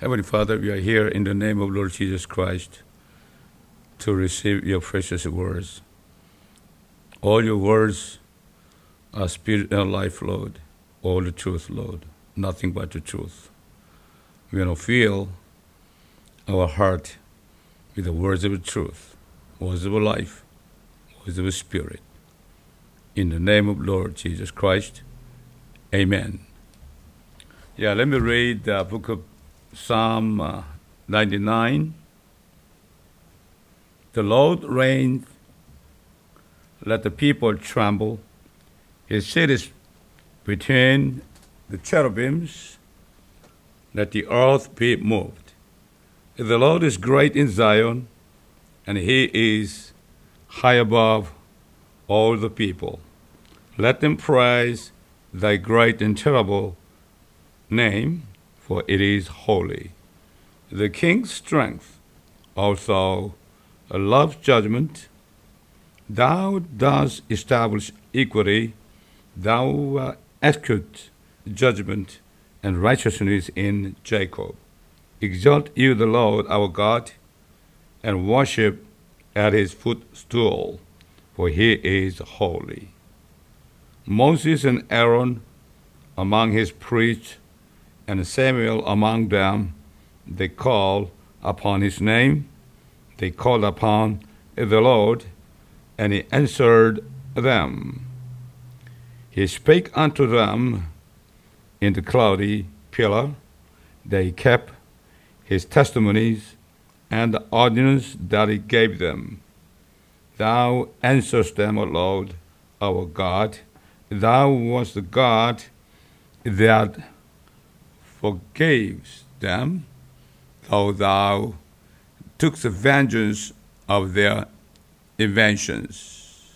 Heavenly Father, we are here in the name of Lord Jesus Christ to receive your precious words. All your words are spirit and life, Lord. All the truth, Lord. Nothing but the truth. We want to fill our heart with the words of the truth, words of life, words of the Spirit. In the name of Lord Jesus Christ, amen. Yeah, let me read the book of Psalm 99. The Lord reigns, let the people tremble. He sits between the cherubims, let the earth be moved. The Lord is great in Zion, and he is high above all the people. Let them praise thy great and terrible name, for it is holy. The king's strength also loves judgment. Thou dost establish equity. Thou execute judgment and righteousness in Jacob. Exalt you, the Lord our God, and worship at his footstool, for he is holy. Moses and Aaron among his priests, and Samuel among them, they called upon his name. They called upon the Lord, and he answered them. He spake unto them in the cloudy pillar. They kept his testimonies and the ordinance that he gave them. Thou answerest them, O Lord, our God. Thou wast the God that forgave them, though thou tookst vengeance of their inventions.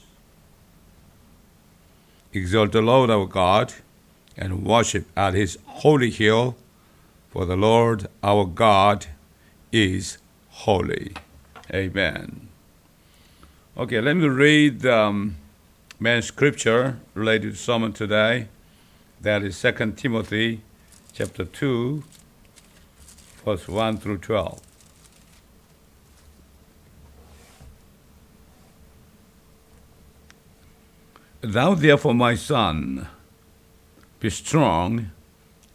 Exalt the Lord our God, and worship at his holy hill, for the Lord our God is holy. Amen. Okay, let me read man's scripture related to sermon today. That is Second Timothy chapter 2, verse 1 through 12. Thou therefore, my son, be strong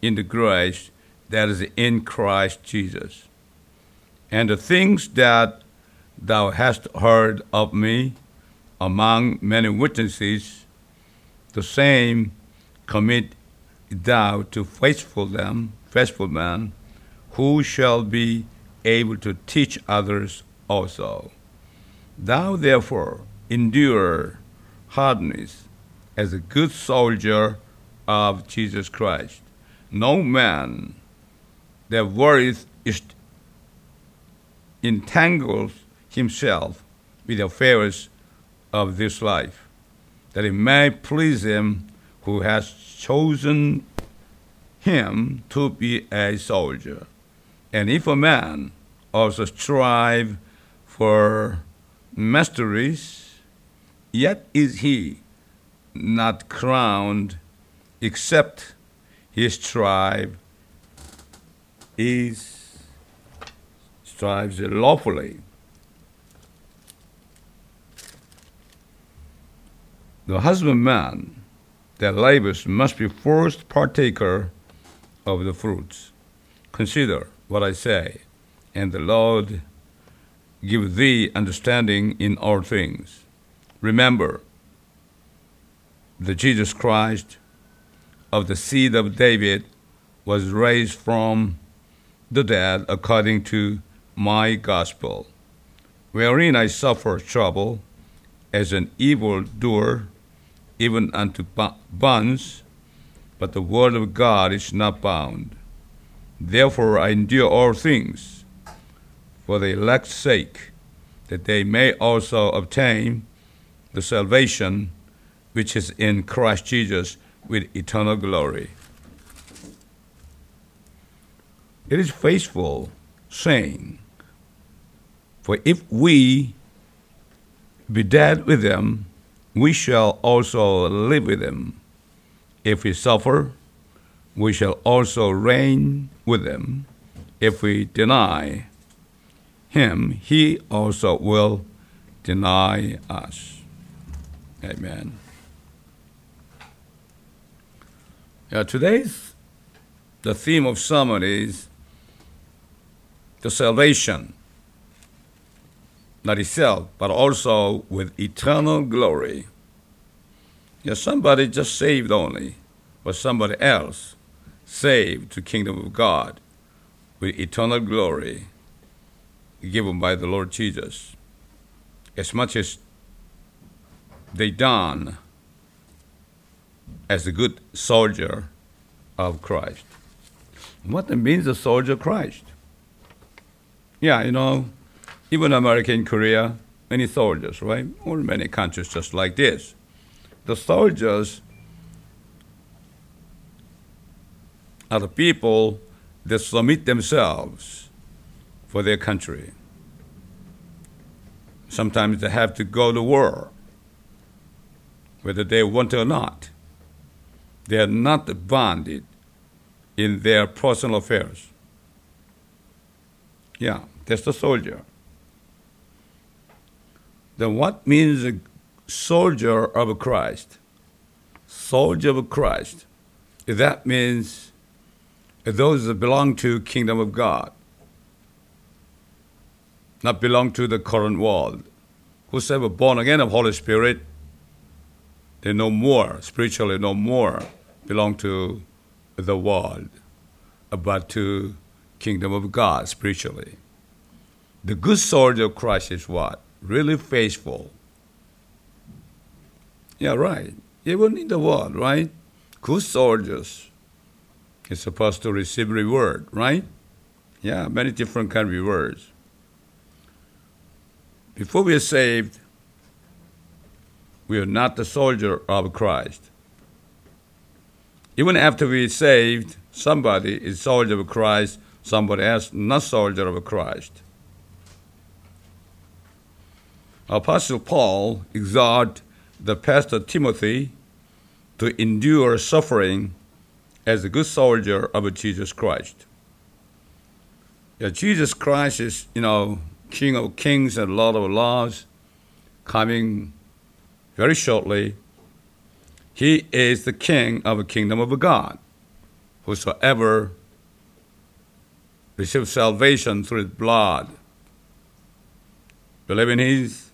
in the grace that is in Christ Jesus. And the things that thou hast heard of me among many witnesses, the same commit thou to faithful men, who shall be able to teach others also. Thou therefore endure hardness as a good soldier of Jesus Christ. No man that worries entangles himself with the affairs of this life, that it may please him who has chosen him to be a soldier. And if a man also strive for masteries, yet is he not crowned, except his strives lawfully. The husbandman that labors must be first partaker of the fruits. Consider what I say, and the Lord give thee understanding in all things. Remember that Jesus Christ of the seed of David was raised from the dead according to my gospel, wherein I suffer trouble as an evildoer, even unto bonds, but the word of God is not bound. Therefore I endure all things for the elect's sake, that they may also obtain the salvation which is in Christ Jesus with eternal glory. It is faithful saying, for if we be dead with them, we shall also live with them. If we suffer, we shall also reign with them. if we deny him, he also will deny us. Amen. Now, today's the theme of sermon is the salvation, not itself, but also with eternal glory. Yeah, somebody just saved only, but somebody else saved to kingdom of God with eternal glory given by the Lord Jesus. As much as they done as a good soldier of Christ. What it means a soldier of Christ? Yeah, you know, even America and Korea, many soldiers, right? Or many countries just like this. The soldiers are the people that submit themselves for their country. Sometimes they have to go to war, whether they want to or not. They are not bonded in their personal affairs. Yeah, that's the soldier. Then what means a soldier of Christ? Soldier of Christ. That means those that belong to kingdom of God, not belong to the current world. Whosoever born again of Holy Spirit, they no more, spiritually no more, belong to the world, but to kingdom of God spiritually. The good soldier of Christ is what? Really faithful. Yeah, right. Even in the world, right? Good soldiers is supposed to receive reward, right? Yeah, many different kind of rewards. Before we are saved, we are not the soldier of Christ. Even after we are saved, somebody is soldier of Christ, somebody else not soldier of Christ. Apostle Paul exhorted the pastor Timothy to endure suffering as a good soldier of Jesus Christ. Yeah, Jesus Christ is, you know, King of kings and Lord of lords, coming very shortly. He is the king of the kingdom of God. Whosoever receives salvation through his blood, believe in his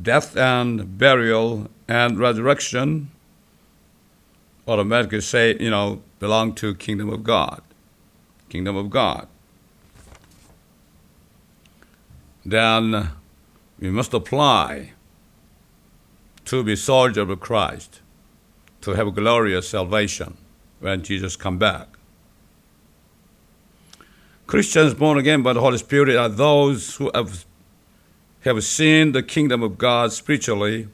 death and burial and resurrection, automatically say, you know, belong to kingdom of God. Kingdom of God. Then we must apply to be soldier of Christ, to have glorious salvation when Jesus comes back. Christians born again by the Holy Spirit are those who have seen the kingdom of God spiritually,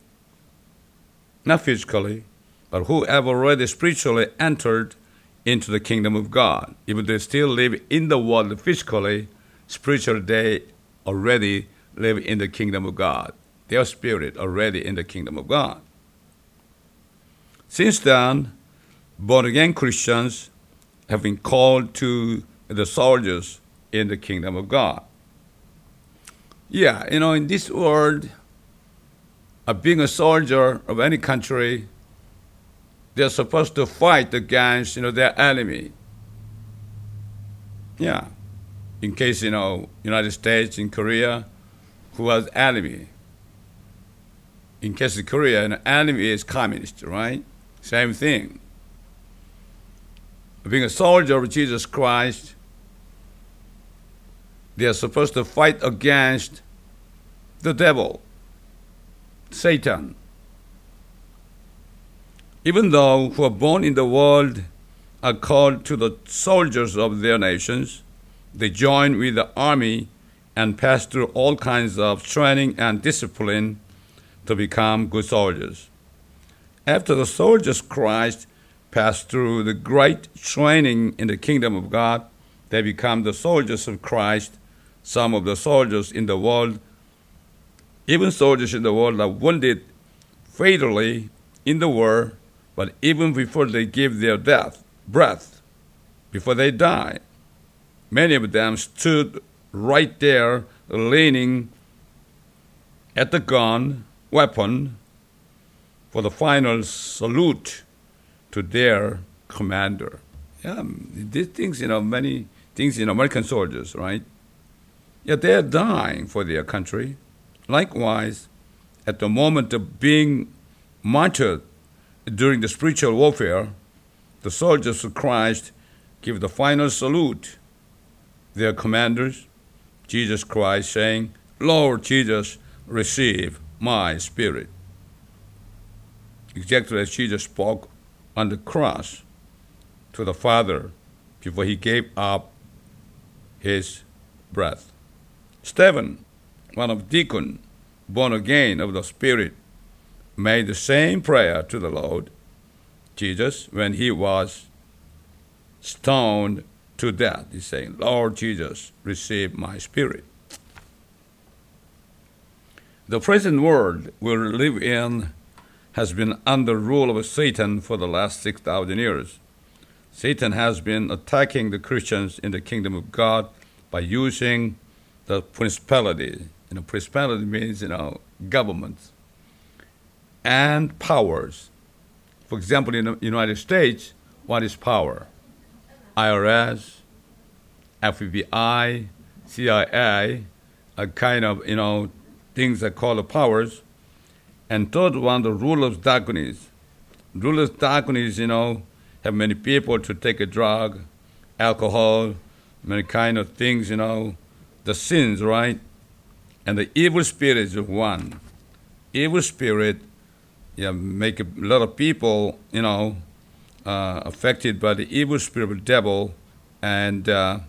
not physically, but who have already spiritually entered into the kingdom of God. Even they still live in the world physically, spiritually they already live in the kingdom of God. Their spirit already in the kingdom of God. Since then, born-again Christians have been called to the soldiers in the kingdom of God. Yeah, you know, in this world, being a soldier of any country, they're supposed to fight against, you know, their enemy. Yeah. In case, you know, United States and Korea, who was enemy. In case of Korea, an enemy is communist, right? Same thing. Being a soldier of Jesus Christ, they are supposed to fight against the devil, Satan. Even though who are born in the world are called to the soldiers of their nations, they join with the army and pass through all kinds of training and discipline to become good soldiers. After the soldiers of Christ pass through the great training in the kingdom of God, they become the soldiers of Christ. Some of the soldiers in the world, even soldiers in the world, are wounded fatally in the war, but even before they give their breath, before they die, Many of them stood right there leaning at the weapon for the final salute to their commander. Yeah, these things, many things in American soldiers, right? Yeah, they're dying for their country. Likewise, at the moment of being martyred during the spiritual warfare, the soldiers of Christ give the final salute to their commanders, Jesus Christ, saying, "Lord Jesus, receive my spirit." Exactly as Jesus spoke on the cross to the Father before he gave up his breath. Stephen, one of deacons, born again of the Spirit, made the same prayer to the Lord Jesus when he was stoned to death. He's saying, "Lord Jesus, receive my spirit." The present world we live in has been under rule of Satan for the last 6,000 years. Satan has been attacking the Christians in the kingdom of God by using the principality. Principality means, governments and powers. For example, in the United States, what is power? IRS, FBI, CIA, a kind of, things that call the powers. And third one, the rulers of darkness. Rulers of darkness, have many people to take a drug, alcohol, many kind of things, the sins, right? And the evil spirit is one. Evil spirit, make a lot of people, affected by the evil spirit of the devil, and that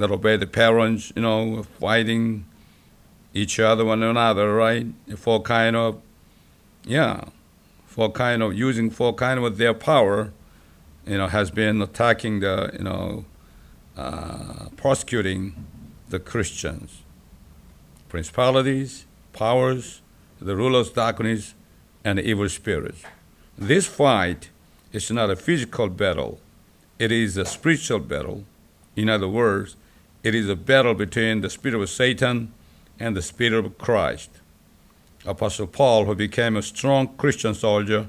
obey the parents, fighting each other, one another, right? Using their power, has been attacking the, prosecuting the Christians. Principalities, powers, the rulers of darkness, and the evil spirits. This fight is not a physical battle. It is a spiritual battle. In other words, it is a battle between the spirit of Satan and the spirit of Christ. Apostle Paul, who became a strong Christian soldier,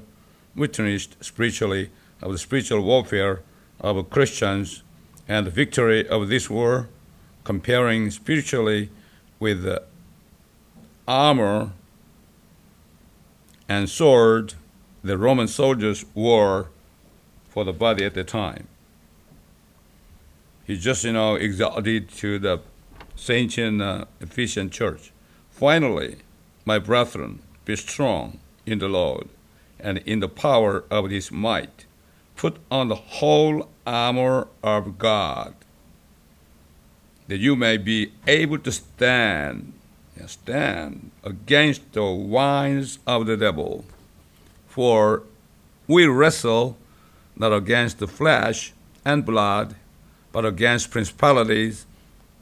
witnessed spiritually of the spiritual warfare of Christians and the victory of this war, comparing spiritually with the armor and sword the Roman soldiers wore for the body at the time. He just, exalted to the ancient Ephesian church. Finally, my brethren, be strong in the Lord and in the power of his might. Put on the whole armor of God, that you may be able to stand against the wiles of the devil. For we wrestle not against the flesh and blood, but against principalities,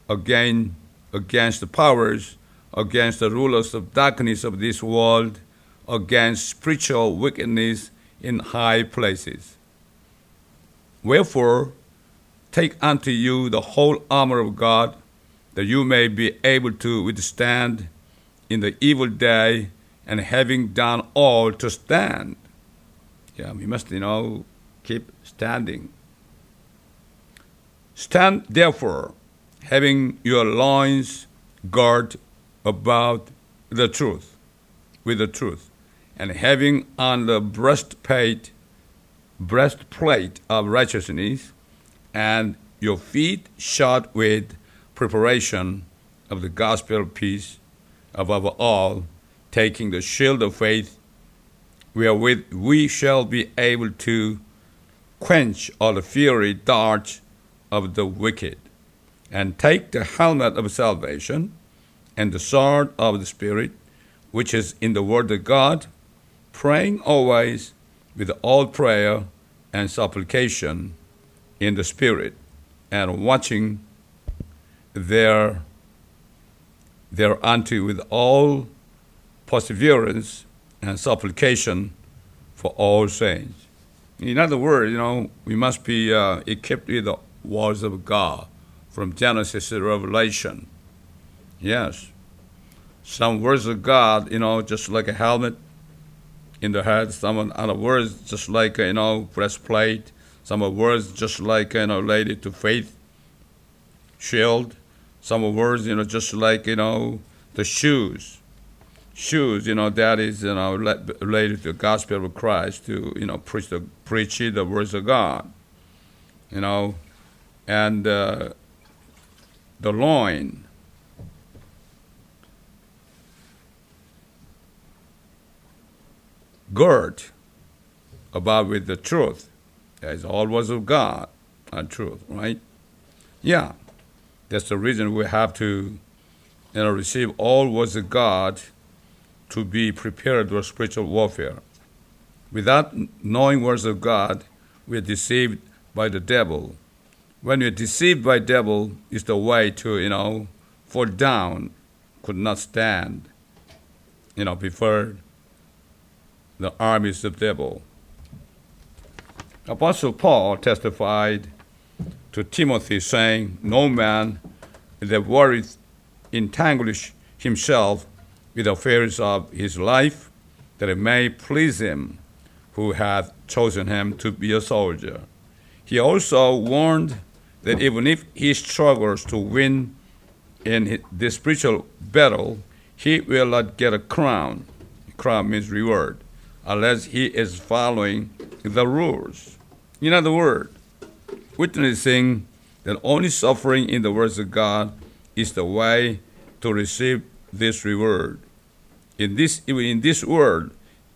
against the powers, against the rulers of darkness of this world, against spiritual wickedness in high places. Wherefore, take unto you the whole armor of God, that you may be able to withstand in the evil day, and having done all, to stand. Yeah, we must, keep standing. Stand therefore, having your loins girt about with the truth, and having on the breastplate of righteousness, and your feet shod with preparation of the gospel of peace, above all, taking the shield of faith, wherewith we shall be able to quench all the fiery darts of the wicked, and take the helmet of salvation, and the sword of the Spirit, which is in the word of God, praying always with all prayer and supplication in the Spirit, and watching thereunto with all perseverance and supplication for all saints. In other words, we must be equipped with words of God from Genesis to Revelation. Yes. Some words of God, just like a helmet in the head. Some other words just like, breastplate. Some words just like, related to faith, shield. Some words, just like, the shoes. Shoes, that is, related to the gospel of Christ to, preach the words of God, and the loin. Gird about with the truth. That is all words of God and truth, right? Yeah. That's the reason we have to receive all words of God to be prepared for spiritual warfare. Without knowing words of God, we are deceived by the devil. When we are deceived by the devil, it's the way to, fall down, could not stand, before the armies of the devil. Apostle Paul testified to Timothy, saying, "No man that worrieth entangleth himself with the affairs of his life, that it may please him who hath chosen him to be a soldier." He also warned that even if he struggles to win in this spiritual battle, he will not get a crown. Crown means reward, unless he is following the rules. In other words, witnessing that only suffering in the words of God is the way to receive this reward. In this world,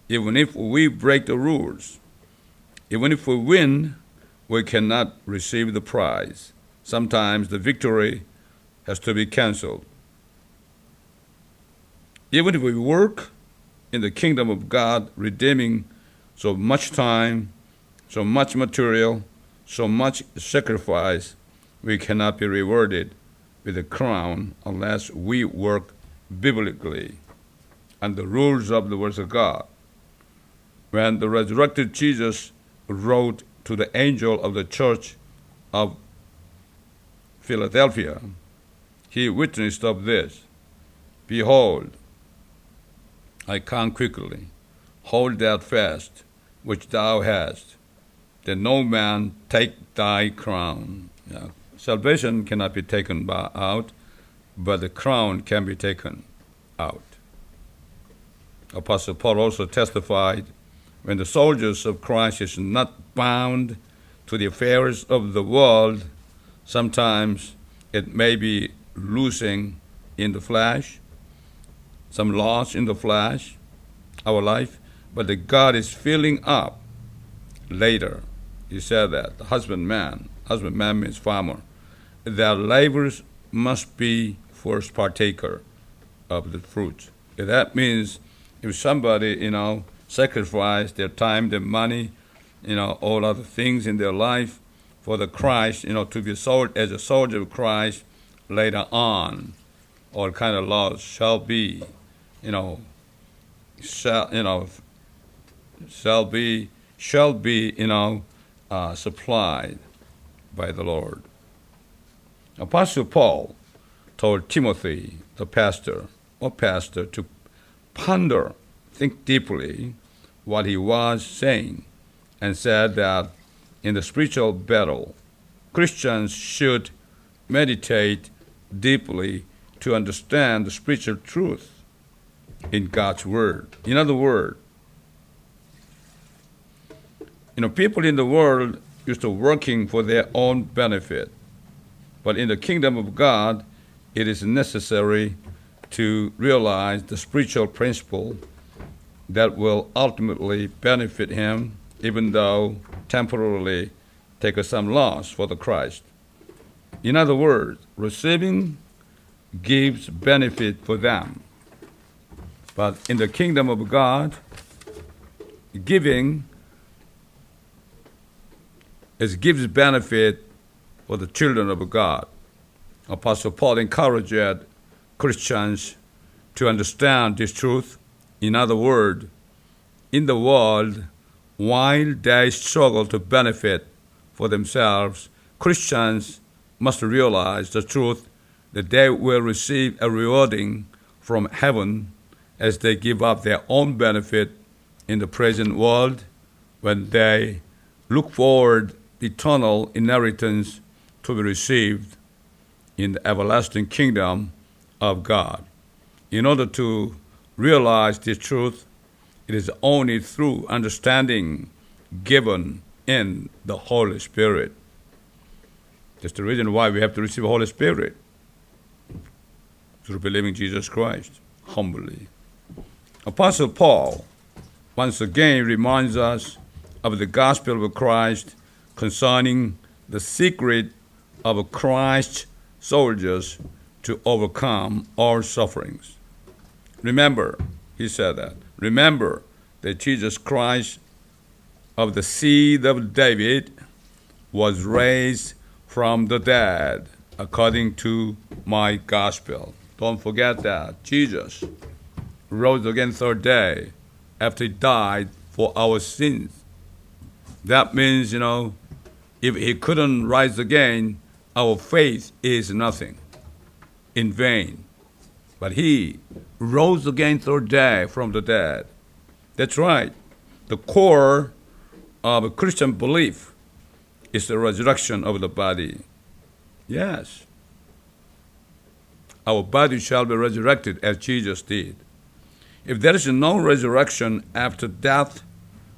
even if we break the rules, even if we win, we cannot receive the prize. Sometimes the victory has to be canceled. Even if we work in the kingdom of God, redeeming so much time, so much material, so much sacrifice, we cannot be rewarded with a crown unless we work biblically and the rules of the words of God. When the resurrected Jesus wrote to the angel of the church of Philadelphia, he witnessed of this. "Behold, I come quickly. Hold that fast which thou hast, that no man take thy crown." Yeah. Salvation cannot be taken out, but the crown can be taken out. Apostle Paul also testified, when the soldiers of Christ is not bound to the affairs of the world, sometimes it may be losing in the flesh, some loss in the flesh, our life, but the God is filling up later. He said that the husbandman means farmer, their labors must be first partaker of the fruit. That means if somebody, sacrifice their time, their money, all other things in their life for the Christ, to be sold as a soldier of Christ later on, all kind of laws shall be, supplied by the Lord. Apostle Paul told Timothy, the pastor, to ponder, think deeply what he was saying, and said that in the spiritual battle, Christians should meditate deeply to understand the spiritual truth in God's word. In other words, people in the world used to working for their own benefit, but in the kingdom of God, it is necessary to realize the spiritual principle that will ultimately benefit him, even though temporarily take some loss for the Christ. In other words, receiving gives benefit for them. But in the kingdom of God, giving gives benefit for the children of God. Apostle Paul encouraged Christians to understand this truth. In other words, in the world, while they struggle to benefit for themselves, Christians must realize the truth that they will receive a rewarding from heaven as they give up their own benefit in the present world when they look forward eternal inheritance to be received in the everlasting kingdom of God. In order to realize this truth, it is only through understanding given in the Holy Spirit. That's the reason why we have to receive the Holy Spirit, through believing Jesus Christ humbly. Apostle Paul once again reminds us of the gospel of Christ concerning the secret of Christ's soldiers to overcome our sufferings. Remember, he said that, remember that Jesus Christ of the seed of David was raised from the dead according to my gospel. Don't forget that. Jesus rose again the third day after he died for our sins. That means, if he couldn't rise again, our faith is nothing, in vain. But he rose again third day from the dead. That's right. The core of Christian belief is the resurrection of the body. Yes. Our body shall be resurrected as Jesus did. If there is no resurrection after death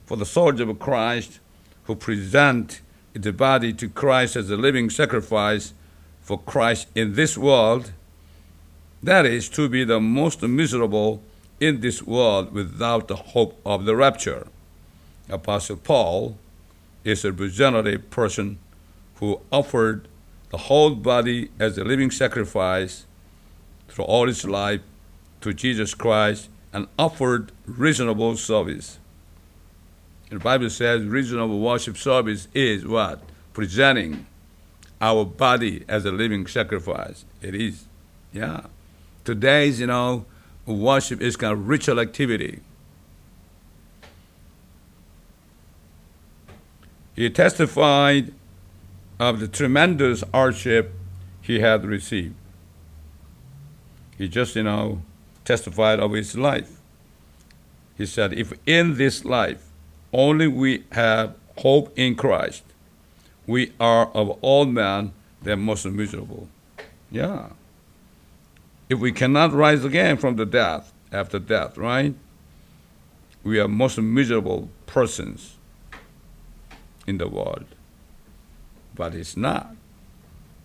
for the soldier of Christ who present the body to Christ as a living sacrifice for Christ in this world, that is to be the most miserable in this world without the hope of the rapture. Apostle Paul is a representative person who offered the whole body as a living sacrifice through all his life to Jesus Christ and offered reasonable service. The Bible says reasonable worship service is what? Presenting our body as a living sacrifice. It is. Yeah. Today's, worship is kind of ritual activity. He testified of the tremendous hardship he had received. He just, testified of his life. He said, if in this life only we have hope in Christ, we are of all men the most miserable. Yeah. If we cannot rise again from the death, after death, right? We are most miserable persons in the world. But it's not.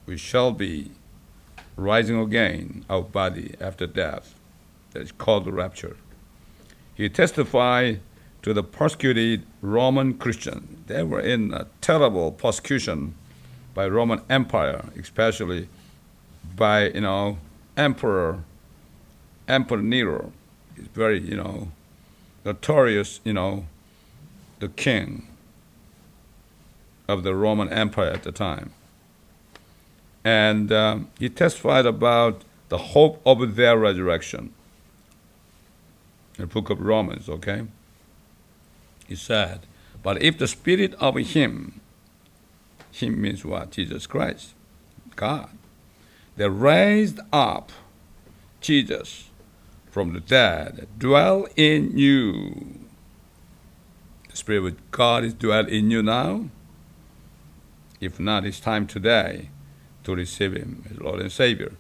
We shall be rising again, our body, after death. That is called the rapture. He testified to the persecuted Roman Christians. They were in a terrible persecution by Roman Empire, especially by, Emperor Nero is very, notorious, the king of the Roman Empire at the time. And he testified about the hope of their resurrection. In the book of Romans, okay? He said, but if the spirit of him means what? Jesus Christ, God. They raised up Jesus from the dead, dwell in you. The Spirit of God is dwell in you now. If not, it's time today to receive him as Lord and Savior.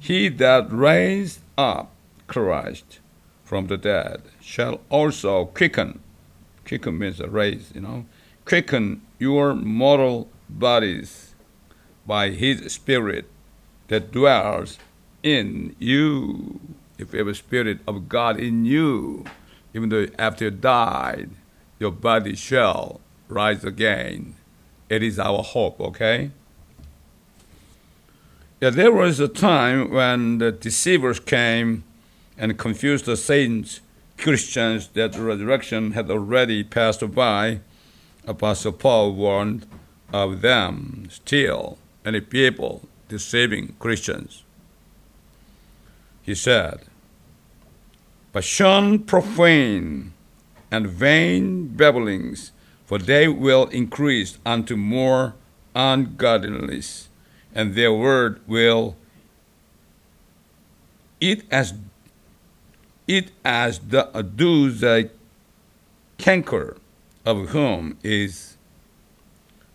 He that raised up Christ from the dead shall also quicken. Quicken means a raise, Quicken your mortal bodies by his Spirit that dwells in you. If you have a Spirit of God in you, even though after you died, your body shall rise again. It is our hope, okay? Yeah, there was a time when the deceivers came and confused the saints, Christians, that the resurrection had already passed by. Apostle Paul warned of them. Still, many people deceiving Christians. He said, but shun profane and vain babblings, for they will increase unto more ungodliness, and their word will eat as the addues a canker, of whom is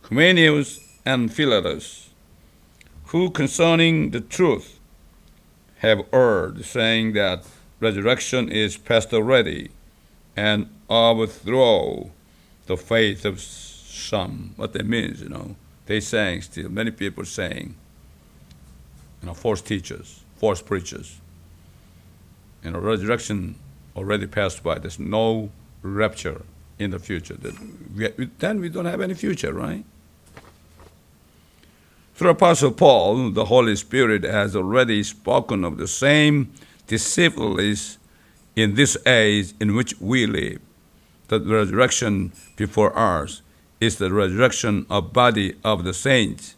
Chremesus and Philous, who concerning the truth have erred, saying that resurrection is past already, and overthrow the faith of some. What that means, they saying still, many people saying, false teachers, false preachers. Resurrection already passed by. There's no rapture in the future. Then we don't have any future, right? Through Apostle Paul, the Holy Spirit has already spoken of the same deceitfulness in this age in which we live. The resurrection before ours is the resurrection of body of the saints,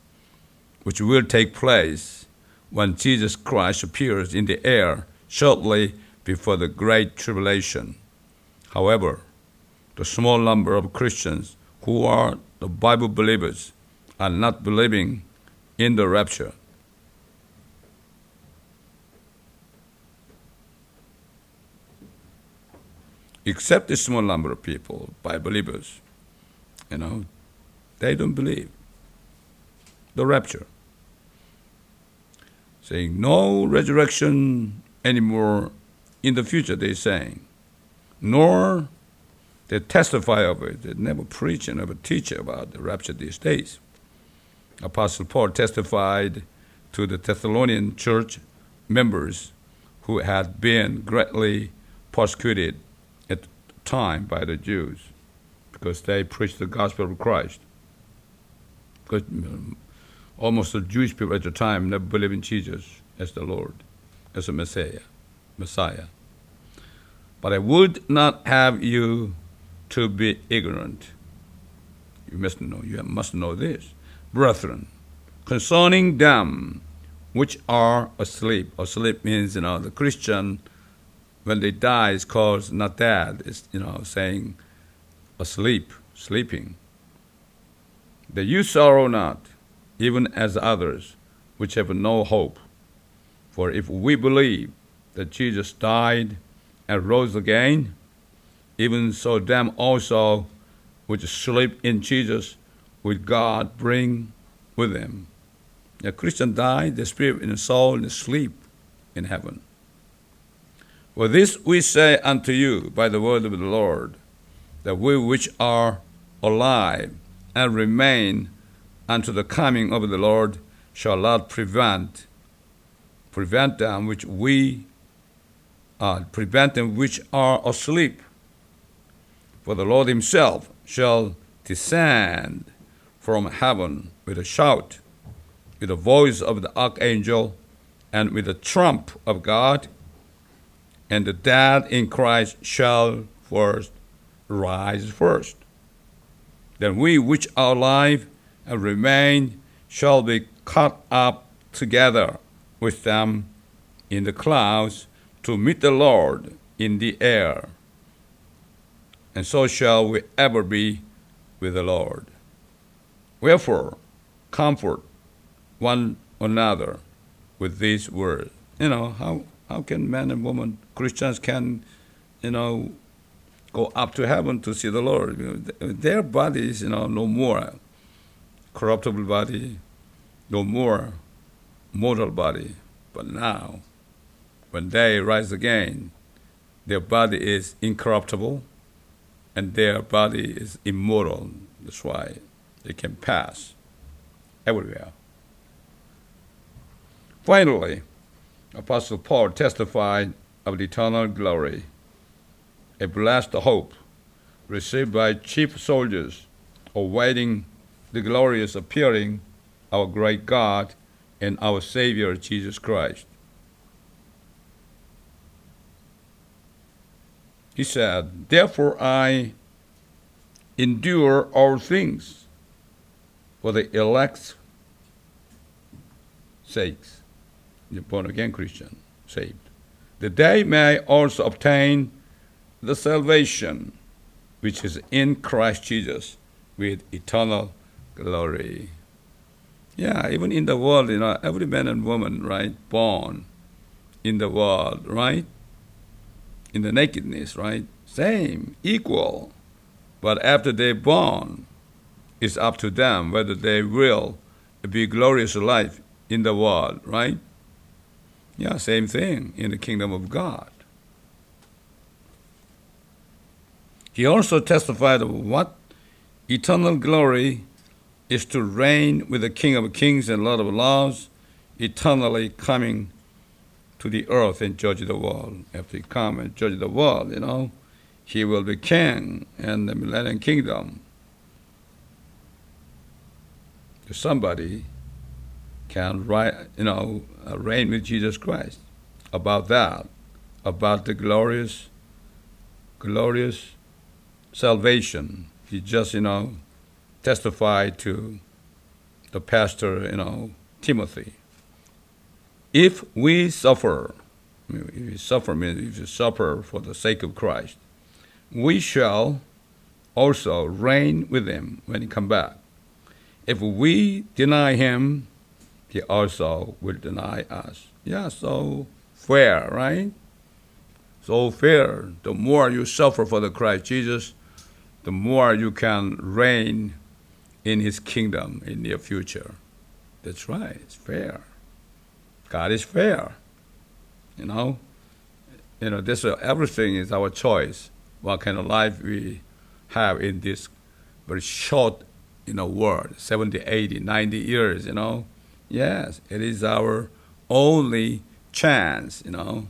which will take place when Jesus Christ appears in the air shortly before the Great Tribulation. However, the small number of Christians who are the Bible believers are not believing in the rapture. Except a small number of people, Bible believers, they don't believe the rapture. Saying no resurrection anymore in the future, they're saying, nor they testify of it. They never preach and never teach about the rapture these days. Apostle Paul testified to the Thessalonian church members who had been greatly persecuted at the time by the Jews because they preached the gospel of Christ. Because almost the Jewish people at the time never believed in Jesus as the Lord, as a Messiah. But I would not have you to be ignorant. You must know this. Brethren, concerning them which are asleep. Asleep means, the Christian, when they die, is called not dead. It's, saying asleep, sleeping. That you sorrow not, even as others, which have no hope. For if we believe that Jesus died and rose again, even so them also which sleep in Jesus will God bring with them. The Christian died, the spirit and the soul and the sleep in heaven. For this we say unto you by the word of the Lord, that we which are alive and remain unto the coming of the Lord shall not prevent them which are asleep. For the Lord himself shall descend from heaven with a shout, with the voice of the archangel, and with the trump of God, and the dead in Christ shall rise first. Then we which are alive and remain shall be caught up together with them in the clouds to meet the Lord in the air. And so shall we ever be with the Lord. Wherefore, comfort one another with these words. How can men and women, Christians can, go up to heaven to see the Lord? Their bodies, no more corruptible body, no more mortal body. But now, when they rise again, their body is incorruptible and their body is immortal. That's why they can pass everywhere. Finally, Apostle Paul testified of the eternal glory, a blessed hope received by chief soldiers awaiting the glorious appearing of our great God and our Savior Jesus Christ. He said, therefore I endure all things for the elect's sakes, the born-again Christian, saved, that they may also obtain the salvation which is in Christ Jesus with eternal glory. Yeah, even in the world, you know, every man and woman, right, born in the world, right, in the nakedness, right, same, equal. But after they're born, it's up to them whether they will be glorious life in the world, right? Yeah, same thing in the kingdom of God. He also testified of what eternal glory is to reign with the King of kings and Lord of lords, eternally coming to the earth and judge the world. After he comes and judge the world, you know, he will be king in the millennium kingdom. If somebody can, you know, reign with Jesus Christ, about that, about the glorious salvation. He just, you know, testified to the pastor, you know, Timothy. If we suffer, means if you suffer for the sake of Christ, we shall also reign with him when he comes back. If we deny him, he also will deny us. Yeah, so fair, right? So fair. The more you suffer for the Christ Jesus, the more you can reign in his kingdom in the future. That's right, it's fair. God is fair, you know? You know, this, everything is our choice, what kind of life we have in this very short, you know, world, 70, 80, 90 years, you know? Yes, it is our only chance, you know,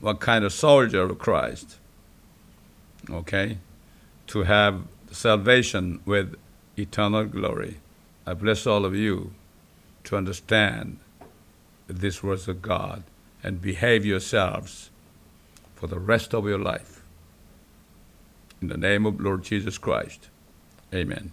what kind of soldier of Christ, okay? To have salvation with eternal glory. I bless all of you to understand this words of God and behave yourselves for the rest of your life. In the name of Lord Jesus Christ, amen.